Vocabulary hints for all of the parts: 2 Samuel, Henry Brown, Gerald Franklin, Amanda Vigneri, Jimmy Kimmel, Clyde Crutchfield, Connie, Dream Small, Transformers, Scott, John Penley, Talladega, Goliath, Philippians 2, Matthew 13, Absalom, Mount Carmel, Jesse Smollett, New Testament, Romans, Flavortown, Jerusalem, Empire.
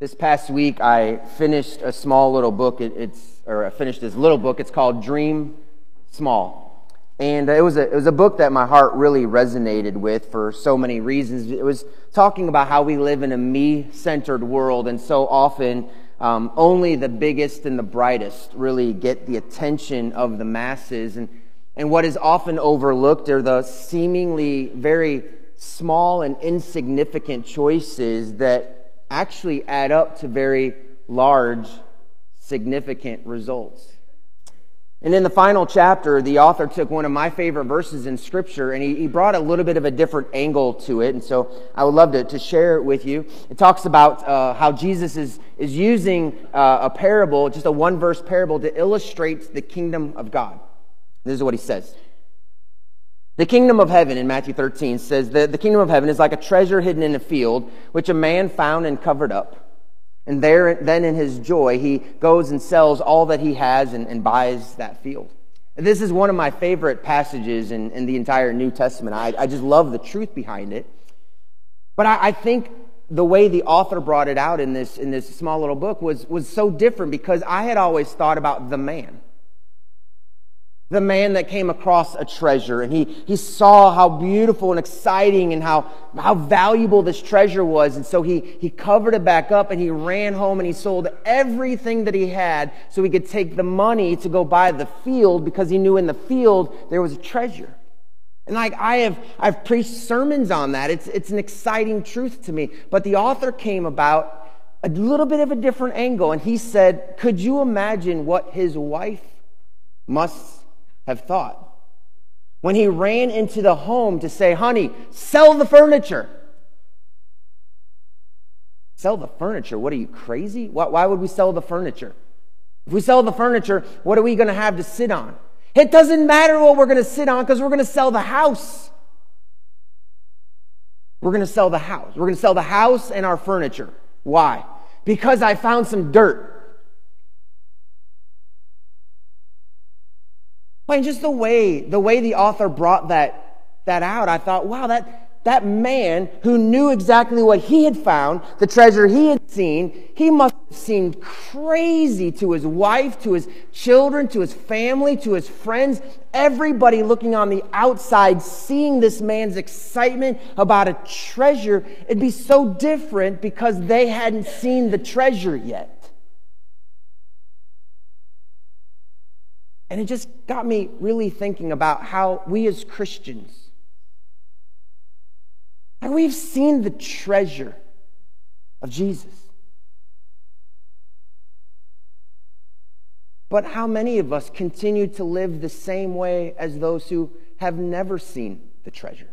This past week, I finished a small little book. I finished this little book. It's called Dream Small, and it was a book that my heart really resonated with for so many reasons. It was talking about how we live in a me-centered world, and so often only the biggest and the brightest really get the attention of the masses, and what is often overlooked are the seemingly very small and insignificant choices that actually add up to very large, significant results. And in the final chapter, the author took one of my favorite verses in Scripture, and he brought a little bit of a different angle to it, and so I would love to share it with you. It talks about how Jesus is using a parable, just a one-verse parable, to illustrate the kingdom of God. This is what he says. The kingdom of heaven, in Matthew 13, says that the kingdom of heaven is like a treasure hidden in a field, which a man found and covered up. And then in his joy, he goes and sells all that he has and buys that field. And this is one of my favorite passages in the entire New Testament. I just love the truth behind it. But I think the way the author brought it out in this small little book was so different, because I had always thought about the man. The man that came across a treasure, and he saw how beautiful and exciting and how valuable this treasure was, and so he covered it back up, and he ran home and he sold everything that he had so he could take the money to go buy the field, because he knew in the field there was a treasure. And like I've preached sermons on that. It's an exciting truth to me. But the author came about a little bit of a different angle, and he said, could you imagine what his wife must have thought when he ran into the home to say, honey, sell the furniture. Sell the furniture? What, are you crazy? Why would we sell the furniture? If we sell the furniture, what are we going to have to sit on? It doesn't matter what we're going to sit on, because we're going to sell the house. We're going to sell the house. We're going to sell the house and our furniture. Why? Because I found some dirt. And just the way the author brought that out, I thought, wow, that man who knew exactly what he had found, the treasure he had seen, he must have seemed crazy to his wife, to his children, to his family, to his friends, everybody looking on the outside, seeing this man's excitement about a treasure. It'd be so different because they hadn't seen the treasure yet. And it just got me really thinking about how we as Christians, like, we've seen the treasure of Jesus. But how many of us continue to live the same way as those who have never seen the treasure?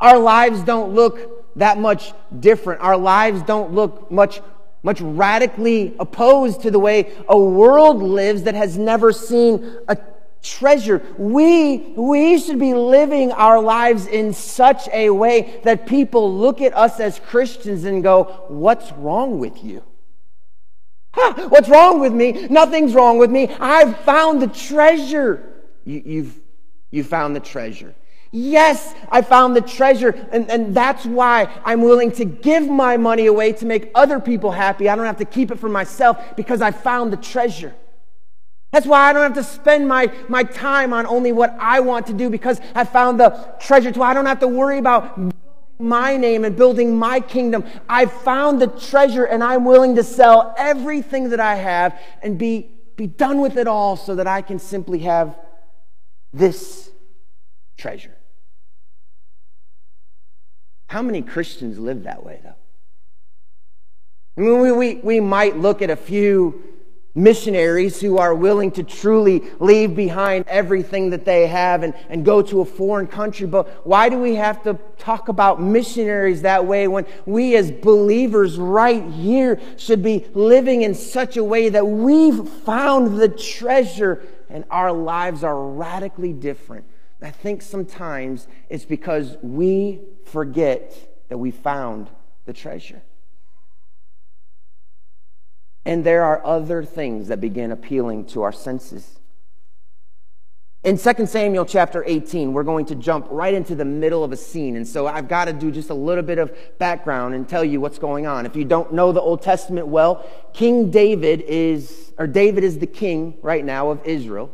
Our lives don't look that much different. Our lives don't look much radically opposed to the way a world lives that has never seen a treasure. We should be living our lives in such a way that people look at us as Christians and go, what's wrong with you? What's wrong with me? Nothing's wrong with me. I've found the treasure. You found the treasure. Yes, I found the treasure, and that's why I'm willing to give my money away to make other people happy. I don't have to keep it for myself, because I found the treasure. That's why I don't have to spend my time on only what I want to do, because I found the treasure. So I don't have to worry about my name and building my kingdom. I found the treasure, and I'm willing to sell everything that I have and be done with it all so that I can simply have this treasure. How many Christians live that way, though? I mean, we might look at a few missionaries who are willing to truly leave behind everything that they have and go to a foreign country, but why do we have to talk about missionaries that way when we as believers right here should be living in such a way that we've found the treasure and our lives are radically different? I think sometimes it's because we forget that we found the treasure. And there are other things that begin appealing to our senses. In 2 Samuel chapter 18, we're going to jump right into the middle of a scene. And so I've got to do just a little bit of background and tell you what's going on. If you don't know the Old Testament well, David is the king right now of Israel.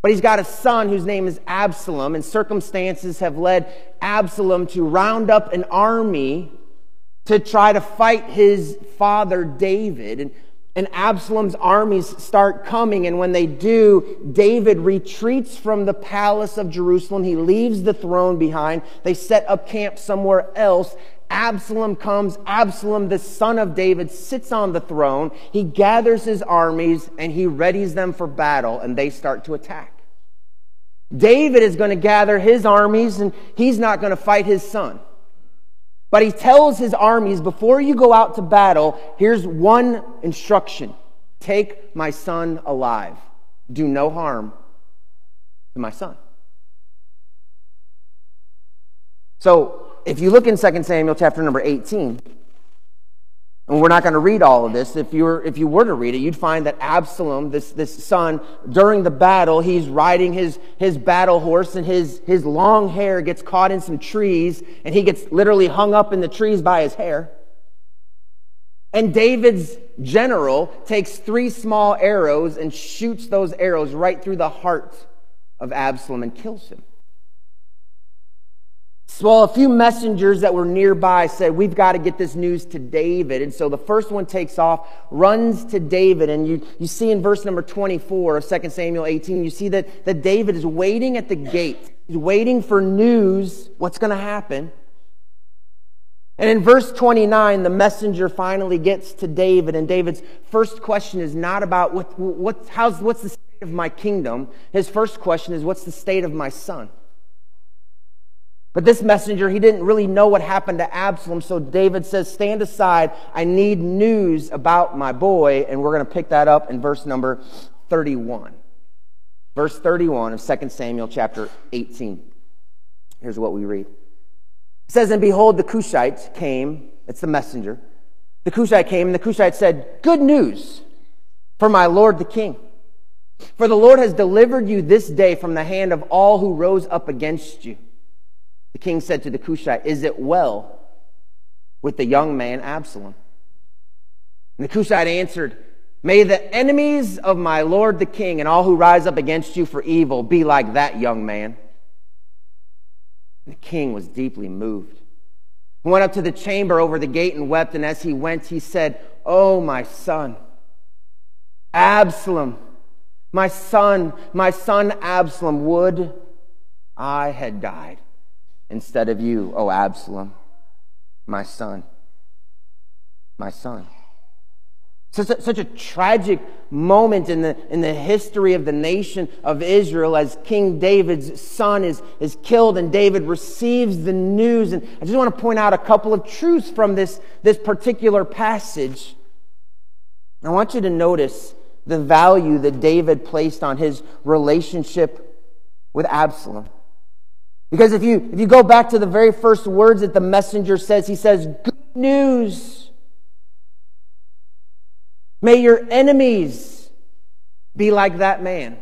But he's got a son whose name is Absalom, and circumstances have led Absalom to round up an army to try to fight his father David. And Absalom's armies start coming, and when they do, David retreats from the palace of Jerusalem. He leaves the throne behind. They set up camp somewhere else. Absalom comes. Absalom, the son of David, sits on the throne. He gathers his armies, and he readies them for battle, and they start to attack. David is going to gather his armies, and he's not going to fight his son. But he tells his armies, before you go out to battle, here's one instruction. Take my son alive. Do no harm to my son. So, if you look in 2 Samuel chapter number 18, and we're not going to read all of this, if you were to read it, you'd find that Absalom, this son, during the battle, he's riding his battle horse, and his long hair gets caught in some trees, and he gets literally hung up in the trees by his hair. And David's general takes 3 small arrows and shoots those arrows right through the heart of Absalom and kills him. Well, a few messengers that were nearby said, we've got to get this news to David. And so the first one takes off, runs to David. And you see in verse number 24 of 2 Samuel 18, you see that David is waiting at the gate. He's waiting for news, what's going to happen. And in verse 29, the messenger finally gets to David. And David's first question is not about what's the state of my kingdom. His first question is, what's the state of my son? But this messenger, he didn't really know what happened to Absalom, so David says, stand aside, I need news about my boy, and we're going to pick that up in verse number 31. Verse 31 of 2 Samuel chapter 18. Here's what we read. It says, and behold, the Cushite came, that's the messenger, the Cushite came, and the Cushite said, good news for my lord the king. For the Lord has delivered you this day from the hand of all who rose up against you. The king said to the Cushite, is it well with the young man Absalom? And the Cushite answered, may the enemies of my lord the king and all who rise up against you for evil be like that young man. And the king was deeply moved. He went up to the chamber over the gate and wept, and as he went, he said, oh, my son, Absalom, my son Absalom, would I had died instead of you, O Absalom, my son. Such a tragic moment in the history of the nation of Israel as King David's son is killed and David receives the news. And I just want to point out a couple of truths from this particular passage. I want you to notice the value that David placed on his relationship with Absalom. Because if you go back to the very first words that the messenger says, he says, good news. May your enemies be like that man.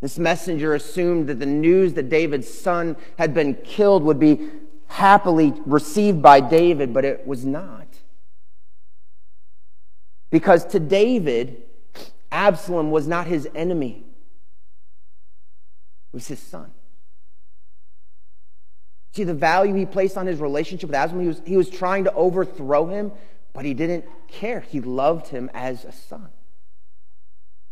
This messenger assumed that the news that David's son had been killed would be happily received by David, but it was not. Because to David, Absalom was not his enemy. It was his son. See the value he placed on his relationship with Absalom? He was trying to overthrow him, but he didn't care. He loved him as a son.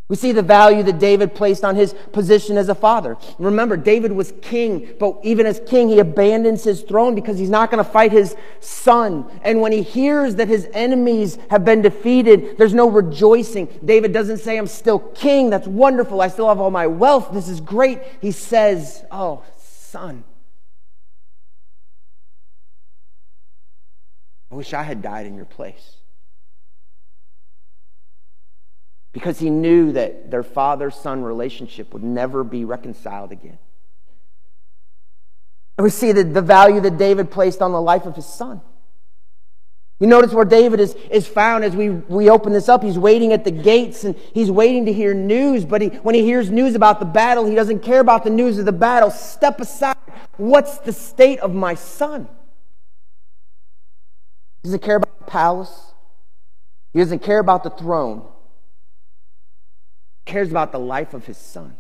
We see the value that David placed on his position as a father. Remember, David was king, but even as king, he abandons his throne because he's not going to fight his son. And when he hears that his enemies have been defeated, there's no rejoicing. David doesn't say, I'm still king. That's wonderful. I still have all my wealth. This is great. He says, oh, son, I wish I had died in your place. Because he knew that their father-son relationship would never be reconciled again. And we see the value that David placed on the life of his son. You notice where David is found as we open this up. He's waiting at the gates and he's waiting to hear news. But when he hears news about the battle, he doesn't care about the news of the battle. Step aside. What's the state of my son? He doesn't care about the palace. He doesn't care about the throne. He cares about the life of his son.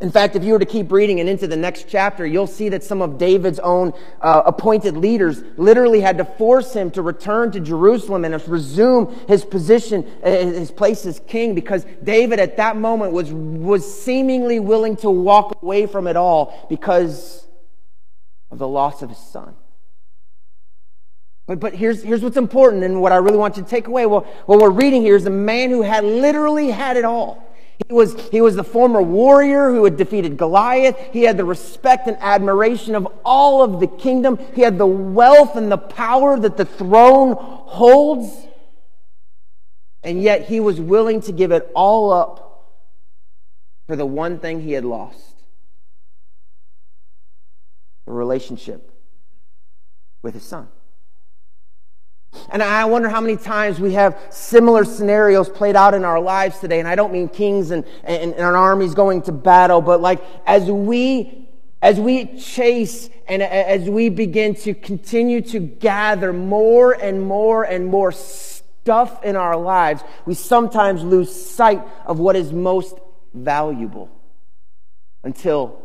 In fact, if you were to keep reading and into the next chapter, you'll see that some of David's own appointed leaders literally had to force him to return to Jerusalem and resume his position, his place as king, because David at that moment was seemingly willing to walk away from it all because of the loss of his son. But here's what's important and what I really want you to take away. Well, what we're reading here is a man who had literally had it all. He was the former warrior who had defeated Goliath. He had the respect and admiration of all of the kingdom. He had the wealth and the power that the throne holds. And yet he was willing to give it all up for the one thing he had lost: a relationship with his son. And I wonder how many times we have similar scenarios played out in our lives today. And I don't mean kings and armies going to battle, but like as we chase and as we begin to continue to gather more and more and more stuff in our lives, we sometimes lose sight of what is most valuable until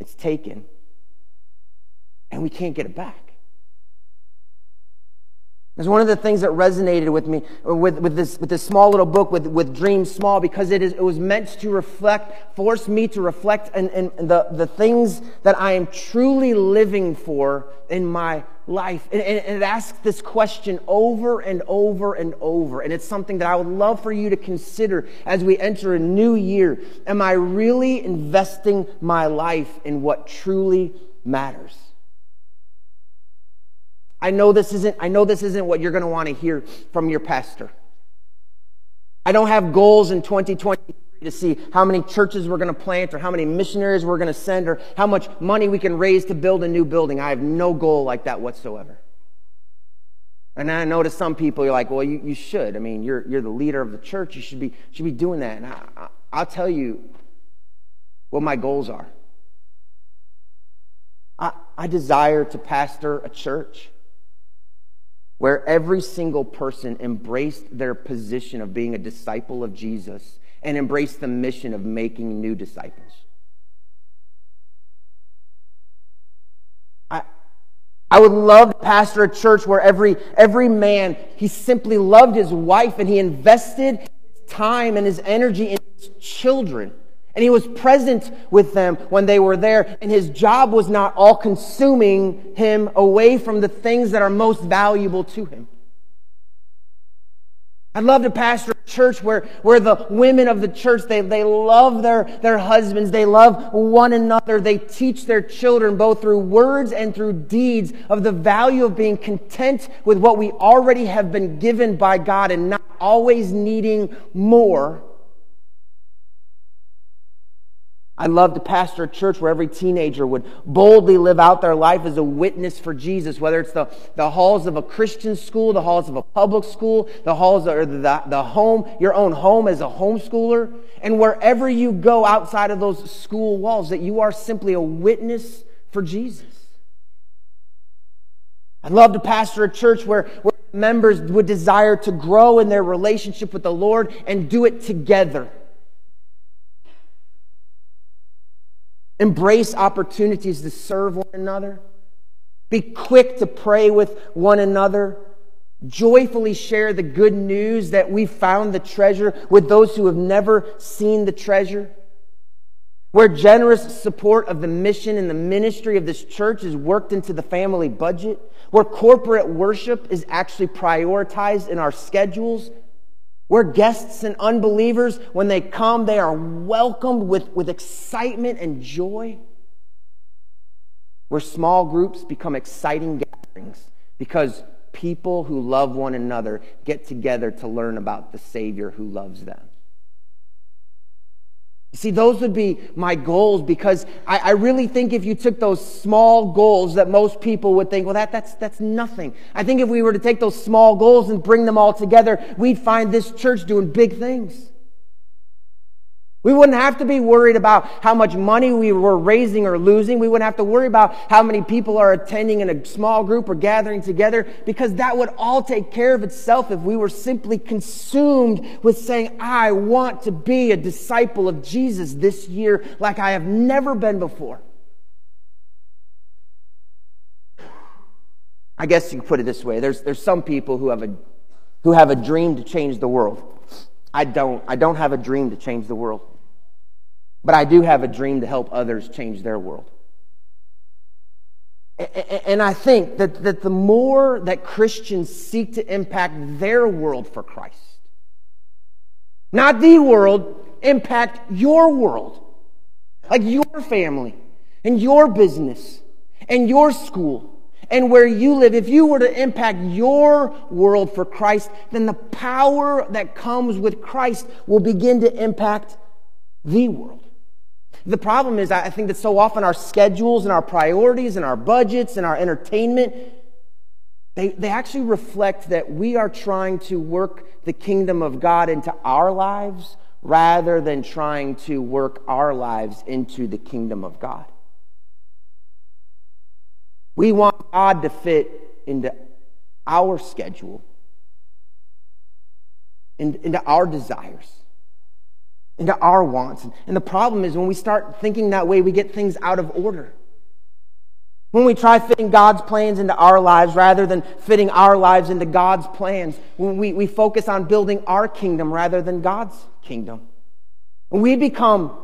it's taken and we can't get it back. It's one of the things that resonated with me with this small little book with Dream Small, because it was meant to force me to reflect and the things that I am truly living for in my life. And it asks this question over and over and over. And it's something that I would love for you to consider as we enter a new year. Am I really investing my life in what truly matters? I know this isn't what you're going to want to hear from your pastor. I don't have goals in 2023 to see how many churches we're going to plant or how many missionaries we're going to send or how much money we can raise to build a new building. I have no goal like that whatsoever. And I know to some people, you're like, well, you should. I mean, you're the leader of the church. You should be doing that. And I'll tell you what my goals are. I desire to pastor a church where every single person embraced their position of being a disciple of Jesus and embraced the mission of making new disciples. I would love to pastor a church where every man, he simply loved his wife and he invested his time and his energy in his children. And he was present with them when they were there. And his job was not all consuming him away from the things that are most valuable to him. I'd love to pastor a church where the women of the church, they love their husbands. They love one another. They teach their children both through words and through deeds of the value of being content with what we already have been given by God and not always needing more. I'd love to pastor a church where every teenager would boldly live out their life as a witness for Jesus, whether it's the halls of a Christian school, the halls of a public school, the halls or the home, your own home as a homeschooler, and wherever you go outside of those school walls, that you are simply a witness for Jesus. I'd love to pastor a church where members would desire to grow in their relationship with the Lord and do it together. Embrace opportunities to serve one another. Be quick to pray with one another. Joyfully share the good news that we found the treasure with those who have never seen the treasure. Where generous support of the mission and the ministry of this church is worked into the family budget. Where corporate worship is actually prioritized in our schedules. Where guests and unbelievers, when they come, they are welcomed with excitement and joy. Where small groups become exciting gatherings because people who love one another get together to learn about the Savior who loves them. See, those would be my goals, because I really think if you took those small goals that most people would think, well, that's nothing. I think if we were to take those small goals and bring them all together, we'd find this church doing big things. We wouldn't have to be worried about how much money we were raising or losing. We wouldn't have to worry about how many people are attending in a small group or gathering together, because that would all take care of itself if we were simply consumed with saying, I want to be a disciple of Jesus this year like I have never been before. I guess you could put it this way. There's some people who have a dream to change the world. I don't have a dream to change the world. But I do have a dream to help others change their world. And I think that the more that Christians seek to impact their world for Christ, not the world, impact your world, like your family and your business and your school and where you live, if you were to impact your world for Christ, then the power that comes with Christ will begin to impact the world. The problem is, I think that so often our schedules and our priorities and our budgets and our entertainment, they actually reflect that we are trying to work the kingdom of God into our lives rather than trying to work our lives into the kingdom of God. We want God to fit into our schedule, into our desires, into our wants. And the problem is when we start thinking that way, we get things out of order. When we try fitting God's plans into our lives rather than fitting our lives into God's plans, when we focus on building our kingdom rather than God's kingdom, and we become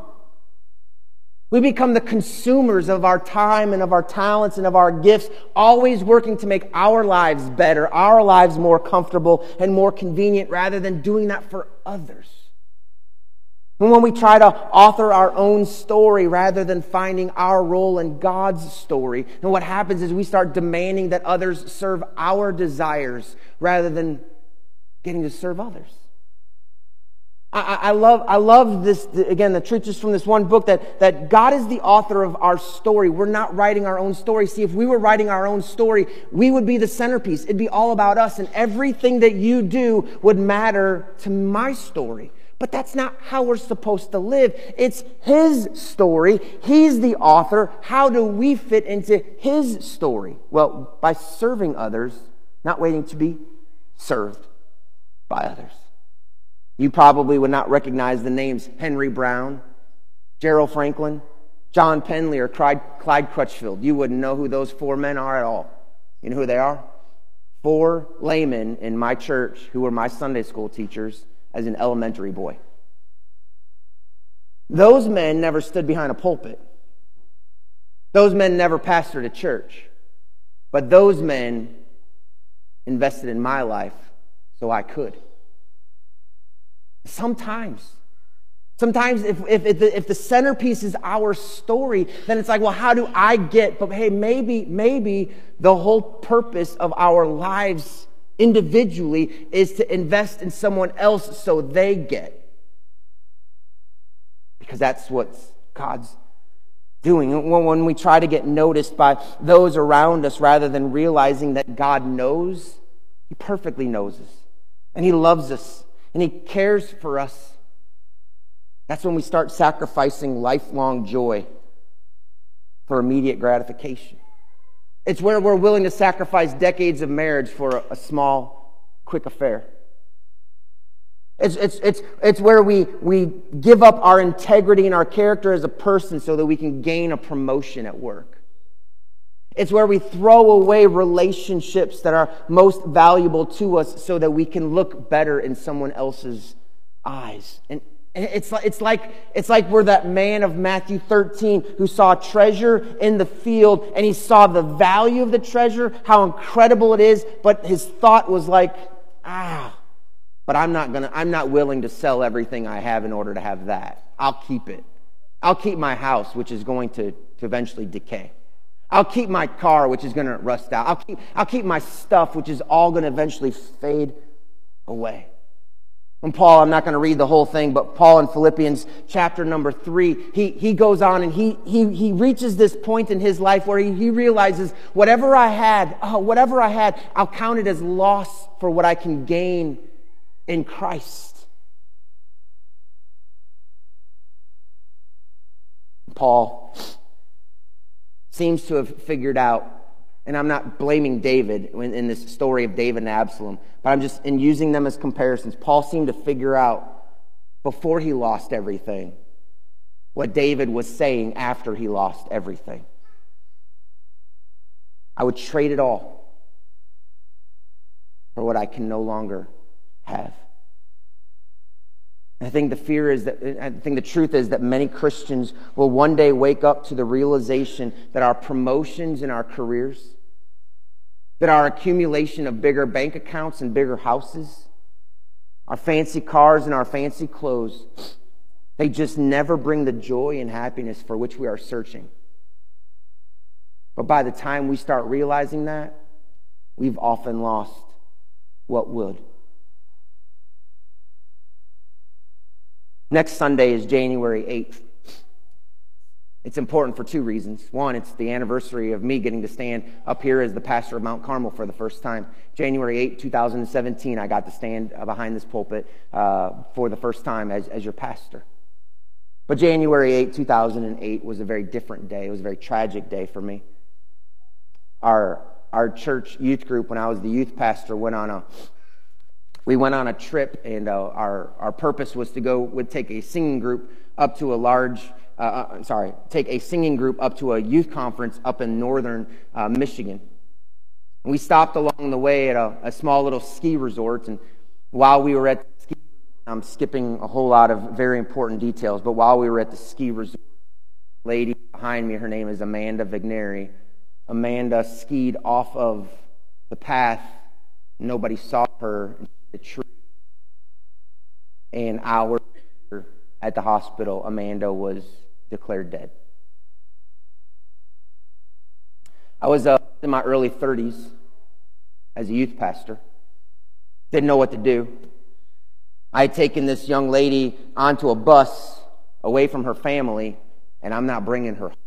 the consumers of our time and of our talents and of our gifts, always working to make our lives better, our lives more comfortable and more convenient, rather than doing that for others. And when we try to author our own story rather than finding our role in God's story, and what happens is we start demanding that others serve our desires rather than getting to serve others. I love this, again, the truth is from this one book that God is the author of our story. We're not writing our own story. See, if we were writing our own story, we would be the centerpiece. It'd be all about us, and everything that you do would matter to my story. But that's not how we're supposed to live. It's His story. He's the author. How do we fit into His story? Well, by serving others, not waiting to be served by others. You probably would not recognize the names Henry Brown, Gerald Franklin, John Penley, or Clyde Crutchfield. You wouldn't know who those four men are at all. You know who they are? Four laymen in my church who were my Sunday school teachers as an elementary boy. Those men never stood behind a pulpit. Those men never pastored a church. But those men invested in my life so I could. Sometimes if the centerpiece is our story, then it's like, well, how do I get? But hey, maybe the whole purpose of our lives individually is to invest in someone else so they get. Because that's what God's doing. When we try to get noticed by those around us rather than realizing that God knows, He perfectly knows us, and He loves us, and He cares for us. That's when we start sacrificing lifelong joy for immediate gratification. It's where we're willing to sacrifice decades of marriage for a small, quick affair. It's where we give up our integrity and our character as a person so that we can gain a promotion at work. It's where we throw away relationships that are most valuable to us so that we can look better in someone else's eyes. And it's like we're that man of Matthew 13 who saw treasure in the field, and he saw the value of the treasure, how incredible it is, but his thought was like, but I'm not willing to sell everything I have in order to have that. I'll keep it. I'll keep my house, which is going to eventually decay. I'll keep my car, which is going to rust out. I'll keep my stuff, which is all going to eventually fade away. And Paul, I'm not going to read the whole thing, but Paul in Philippians chapter number 3, he goes on and he reaches this point in his life where he realizes whatever I had, I'll count it as loss for what I can gain in Christ. Paul seems to have figured out, and I'm not blaming David in this story of David and Absalom, but I'm just in using them as comparisons. Paul seemed to figure out before he lost everything what David was saying after he lost everything. I would trade it all for what I can no longer have. I think the truth is that many Christians will one day wake up to the realization that our promotions in our careers, that our accumulation of bigger bank accounts and bigger houses, our fancy cars and our fancy clothes, they just never bring the joy and happiness for which we are searching. But by the time we start realizing that, we've often lost what would. Next Sunday is January 8th. It's important for two reasons. One, it's the anniversary of me getting to stand up here as the pastor of Mount Carmel for the first time. January 8, 2017, I got to stand behind this pulpit for the first time as your pastor. But January 8, 2008 was a very different day. It was a very tragic day for me. Our church youth group, when I was the youth pastor, We went on a trip, and our purpose was to take a singing group up to a youth conference up in northern Michigan. And we stopped along the way at a small little ski resort, and while we were at the ski resort, I'm skipping a whole lot of very important details, but while we were at the ski resort, a lady behind me, her name is Amanda Vigneri. Amanda skied off of the path. Nobody saw her. The tree. An hour later, at the hospital, Amanda was declared dead. I was in my early 30s as a youth pastor. Didn't know what to do. I had taken this young lady onto a bus away from her family, and I'm not bringing her home.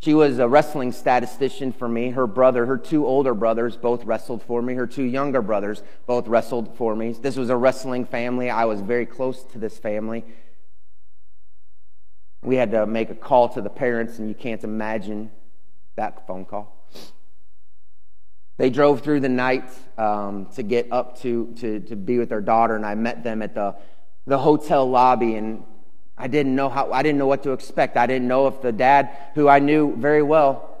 She was a wrestling statistician for me. Her brother, her two older brothers, both wrestled for me. Her two younger brothers both wrestled for me. This was a wrestling family. I was very close to this family. We had to make a call to the parents, and you can't imagine that phone call. They drove through the night to get up to be with their daughter, and I met them at the hotel lobby, and I didn't know what to expect. I didn't know if the dad, who I knew very well,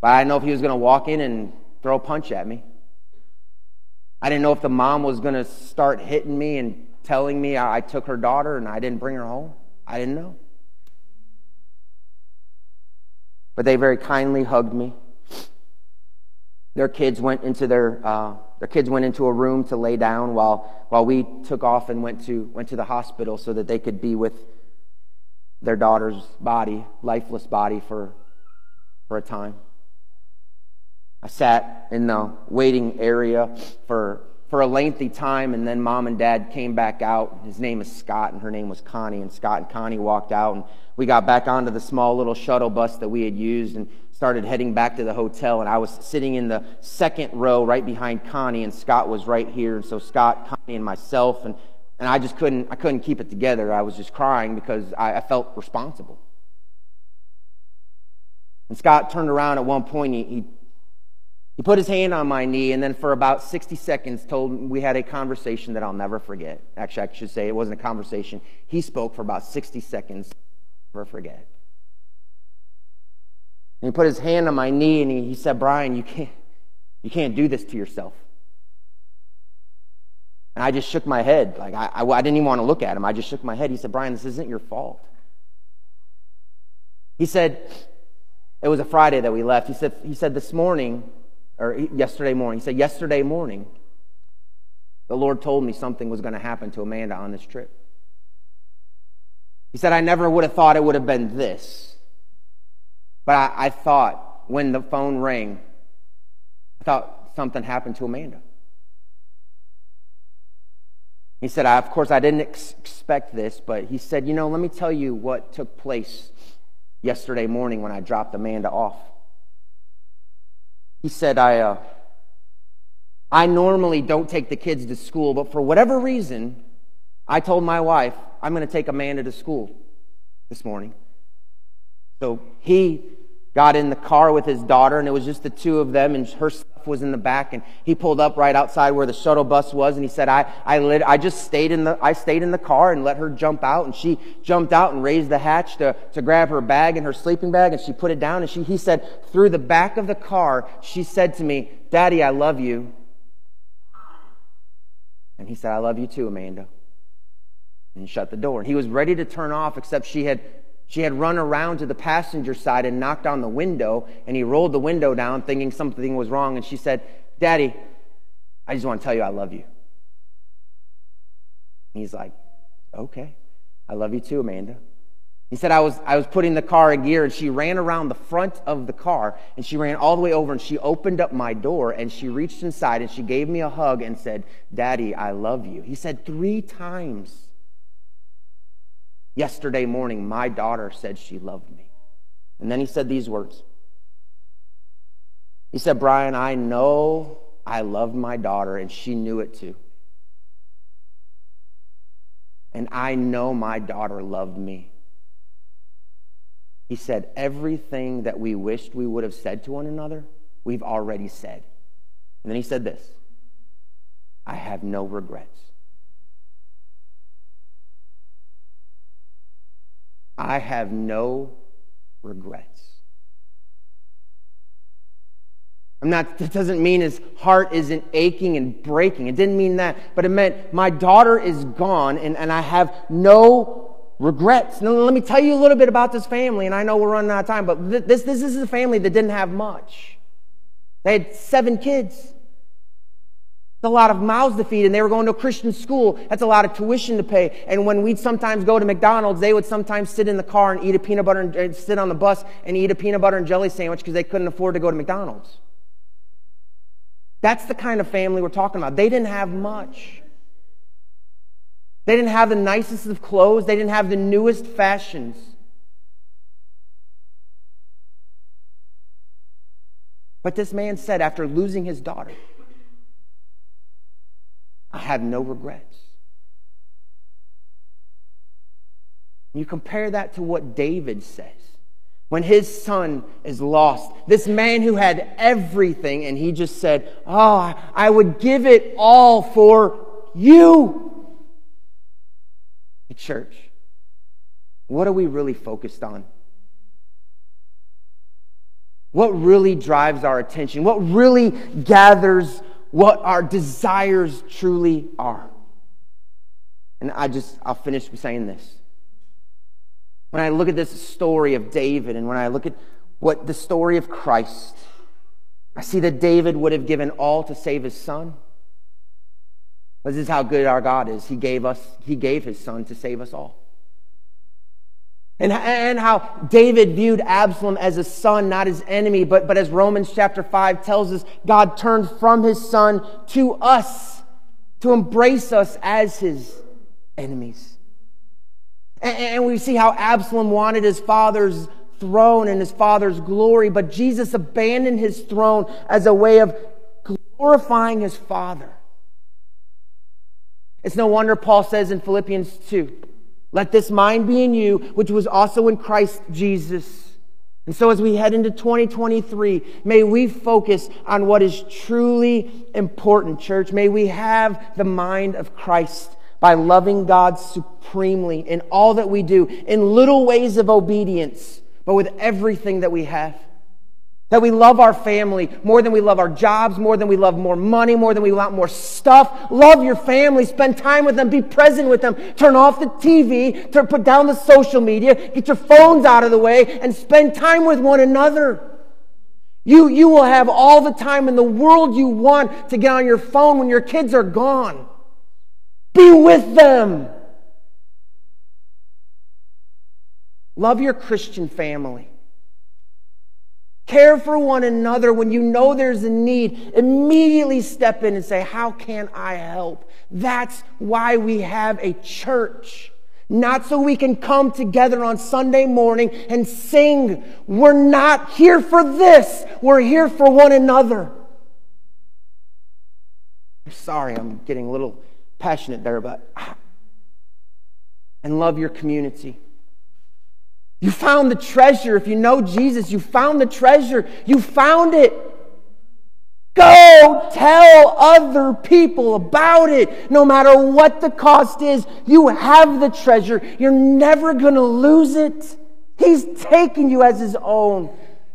but I didn't know if he was going to walk in and throw a punch at me. I didn't know if the mom was going to start hitting me and telling me I took her daughter and I didn't bring her home. I didn't know. But they very kindly hugged me. Their kids went into a room to lay down while we took off and went to the hospital so that they could be with their daughter's body, lifeless body, for a time. I sat in the waiting area for a lengthy time, and then Mom and Dad came back out. His name is Scott, and her name was Connie, and Scott and Connie walked out, and we got back onto the small little shuttle bus that we had used and started heading back to the hotel, and I was sitting in the second row right behind Connie, and Scott was right here, and so Scott, Connie, and myself, and I just couldn't keep it together. I was just crying because I felt responsible. And Scott turned around at one point. He put his hand on my knee, and then for about 60 seconds told me we had a conversation that I'll never forget. Actually, I should say it wasn't a conversation. He spoke for about 60 seconds. I'll never forget. And he put his hand on my knee, and he said, "Brian, you can't do this to yourself." And I just shook my head. Like I didn't even want to look at him. I just shook my head. He said, "Brian, this isn't your fault." He said, it was a Friday that we left. He said yesterday morning, he said, "Yesterday morning, the Lord told me something was going to happen to Amanda on this trip." He said, "I never would have thought it would have been this. But I thought when the phone rang, I thought something happened to Amanda. He said, of course, I didn't expect this, but he said, you know, let me tell you what took place yesterday morning when I dropped Amanda off. He said, I normally don't take the kids to school, but for whatever reason, I told my wife, I'm going to take Amanda to school this morning. So he got in the car with his daughter, and it was just the two of them, and her stuff was in the back, and he pulled up right outside where the shuttle bus was, and he said, I stayed in the car and let her jump out, and she jumped out and raised the hatch to grab her bag and her sleeping bag, and she put it down, and he said, through the back of the car, she said to me, Daddy, I love you. And he said, I love you too, Amanda. And he shut the door. And he was ready to turn off, except she had run around to the passenger side and knocked on the window, and he rolled the window down thinking something was wrong, and she said, Daddy, I just want to tell you I love you. And he's like, okay, I love you too, Amanda. He said, I was putting the car in gear, and she ran around the front of the car, and she ran all the way over, and she opened up my door, and she reached inside, and she gave me a hug and said, Daddy, I love you. He said, 3 times. Yesterday morning, my daughter said she loved me. And then he said these words. He said, Brian, I know I loved my daughter, and she knew it too. And I know my daughter loved me. He said, everything that we wished we would have said to one another, we've already said. And then he said this, I have no regrets. I have no regrets. That doesn't mean his heart isn't aching and breaking. It didn't mean that, but it meant my daughter is gone and I have no regrets. Now, let me tell you a little bit about this family, and I know we're running out of time, but this is a family that didn't have much. They had 7 kids. That's a lot of mouths to feed, and they were going to a Christian school. That's a lot of tuition to pay. And when we'd sometimes go to McDonald's, they would sometimes sit in the car and eat a peanut butter and sit on the bus and eat a peanut butter and jelly sandwich because they couldn't afford to go to McDonald's. That's the kind of family we're talking about. They didn't have much. They didn't have the nicest of clothes. They didn't have the newest fashions. But this man said, after losing his daughter, I have no regrets. You compare that to what David says. When his son is lost, this man who had everything, and he just said, oh, I would give it all for you. The church, what are we really focused on? What really drives our attention? What really gathers what our desires truly are? And I'll finish by saying this. When I look at this story of David, and when I look at what the story of Christ, I see that David would have given all to save his son. This is how good our God is. He gave his son to save us all. And how David viewed Absalom as a son, not his enemy, but as Romans chapter 5 tells us, God turned from his son to us, to embrace us as his enemies. And we see how Absalom wanted his father's throne and his father's glory, but Jesus abandoned his throne as a way of glorifying his father. It's no wonder Paul says in Philippians 2, let this mind be in you, which was also in Christ Jesus. And so as we head into 2023, may we focus on what is truly important, church. May we have the mind of Christ by loving God supremely in all that we do, in little ways of obedience, but with everything that we have. That we love our family more than we love our jobs, more than we love more money, more than we want more stuff. Love your family. Spend time with them. Be present with them. Turn off the TV. Put down the social media. Get your phones out of the way and spend time with one another. You will have all the time in the world you want to get on your phone when your kids are gone. Be with them. Love your Christian family. Care for one another. When you know there's a need, immediately step in and say, how can I help? That's why we have a church. Not so we can come together on Sunday morning and sing. We're not here for this. We're here for one another. I'm sorry, I'm getting a little passionate there, but... And love your community. You found the treasure. If you know Jesus, you found the treasure. You found it. Go tell other people about it. No matter what the cost is, you have the treasure. You're never going to lose it. He's taken you as his own.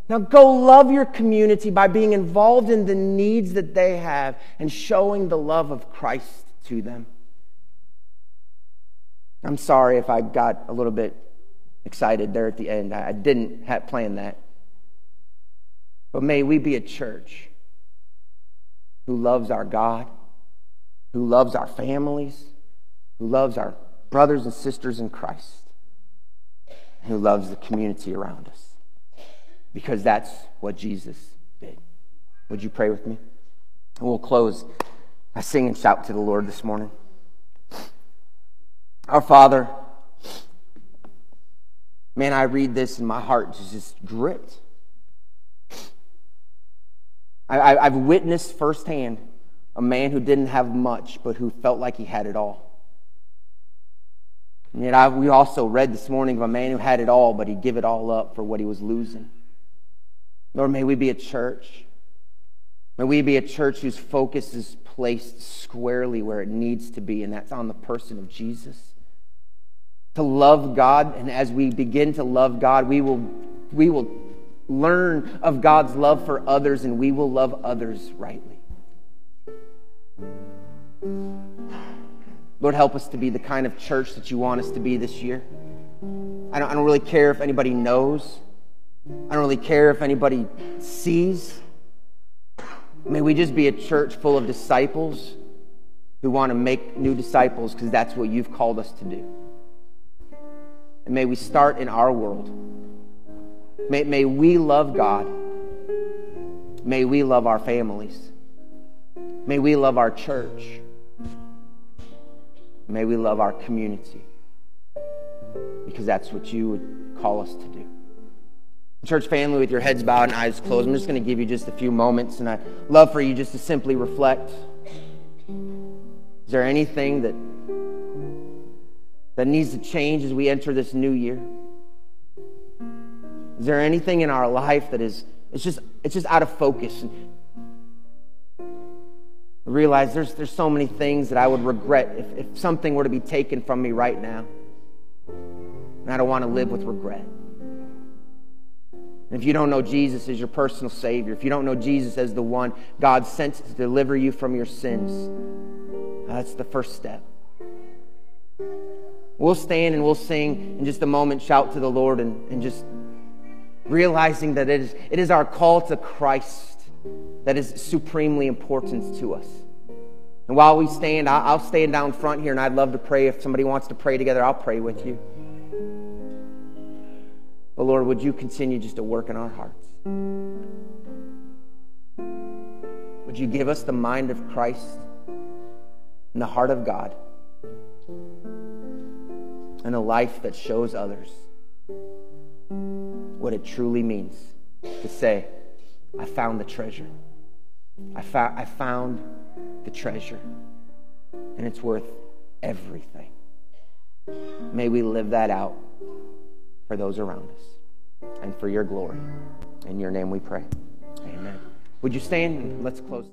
Now go love your community by being involved in the needs that they have and showing the love of Christ to them. I'm sorry if I got a little bit excited there at the end. I didn't plan that. But may we be a church who loves our God, who loves our families, who loves our brothers and sisters in Christ, and who loves the community around us. Because that's what Jesus did. Would you pray with me? And we'll close by sing and shout to the Lord this morning. Our Father, man, I read this and my heart is just gripped. I've witnessed firsthand a man who didn't have much, but who felt like he had it all. And yet we also read this morning of a man who had it all, but he gave it all up for what he was losing. Lord, may we be a church. May we be a church whose focus is placed squarely where it needs to be, and that's on the person of Jesus. To love God, and as we begin to love God, we will learn of God's love for others, and we will love others rightly. Lord, help us to be the kind of church that you want us to be this year. I don't really care if anybody knows. I don't really care if anybody sees. May we just be a church full of disciples who want to make new disciples, because that's what you've called us to do. And may we start in our world. May we love God. May we love our families. May we love our church. May we love our community, because that's what you would call us to do. Church family, with your heads bowed and eyes closed, I'm just going to give you just a few moments, and I'd love for you just to simply reflect. Is there anything that needs to change as we enter this new year? Is there anything in our life that is it's just out of focus? I realize there's so many things that I would regret if something were to be taken from me right now, and I don't want to live with regret. If you don't know Jesus as your personal Savior, if you don't know Jesus as the one God sent to deliver you from your sins, that's the first step. We'll stand and we'll sing in just a moment, shout to the Lord, and just realizing that it is our call to Christ that is supremely important to us. And while we stand, I'll stand down front here, and I'd love to pray. If somebody wants to pray together, I'll pray with you. But Lord, would you continue just to work in our hearts? Would you give us the mind of Christ and the heart of God and a life that shows others what it truly means to say, I found the treasure. I found the treasure, and it's worth everything. May we live that out for those around us, and for your glory. In your name we pray. Amen. Would you stand? Let's close.